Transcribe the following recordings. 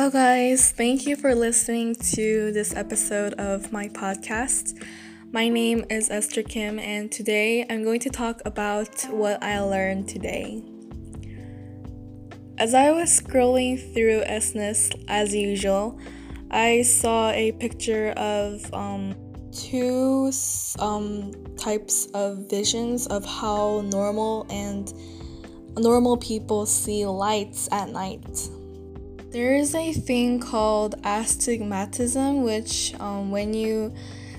Well, guys, thank you for listening to this episode of my podcast. My name is Esther Kim, and today I'm going to talk about what I learned today. As I was scrolling through SNS as usual, I saw a picture of two types of visions of how normal people see lights at night. There is a thing called astigmatism, which when you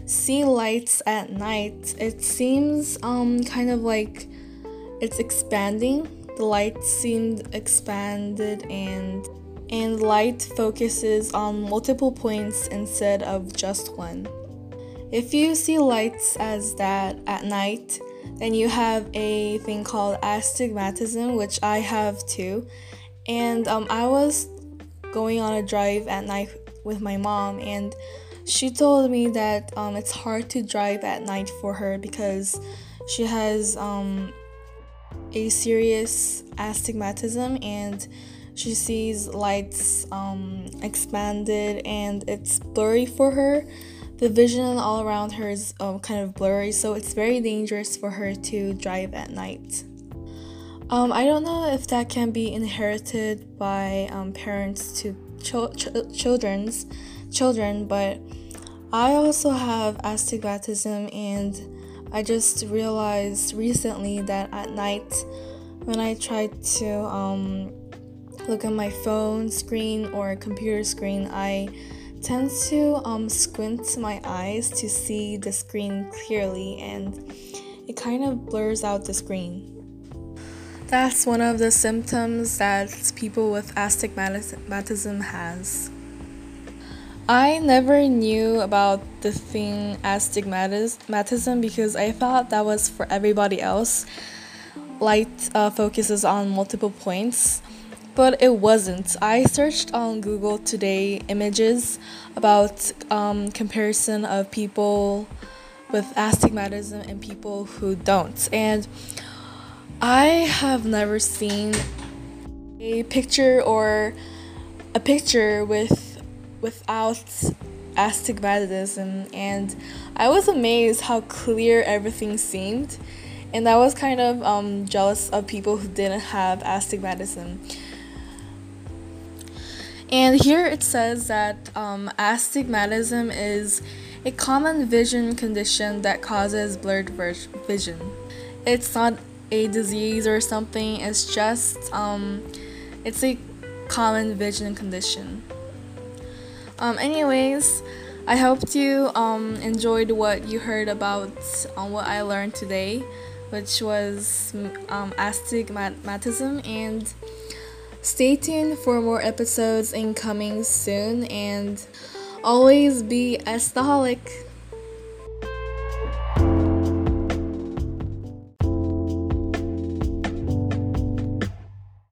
see lights at night, it seems kind of like it's expanding. The light seemed expanded and light focuses on multiple points instead of just one. If you see lights as that at night, then you have a thing called astigmatism, which I have too. And I was going on a drive at night with my mom, and she told me that it's hard to drive at night for her because she has a serious astigmatism, and she sees lights expanded and it's blurry for her. The vision all around her is kind of blurry, so it's very dangerous for her to drive at night. I don't know if that can be inherited by parents to children, but I also have astigmatism, and I just realized recently that at night when I try to look at my phone screen or computer screen, I tend to squint my eyes to see the screen clearly, and it kind of blurs out the screen. That's one of the symptoms that people with astigmatism has. I never knew about the thing astigmatism because I thought that was for everybody else. Light focuses on multiple points. But it wasn't. I searched on Google today images about comparison of people with astigmatism and people who don't. And I have never seen a picture without astigmatism. And I was amazed how clear everything seemed. And I was kind of jealous of people who didn't have astigmatism. And here it says that astigmatism is a common vision condition that causes blurred vision. It's not a disease or something, it's just, it's a common vision condition. Anyways, I hope you enjoyed what you heard about what I learned today, which was astigmatism, and stay tuned for more episodes incoming soon, and always be Estaholic!